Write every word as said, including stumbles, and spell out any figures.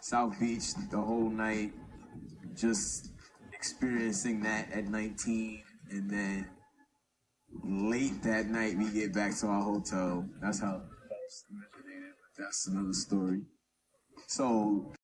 South Beach the whole night, just experiencing that at nineteen, and then late that night we get back to our hotel. That's how that's another story. So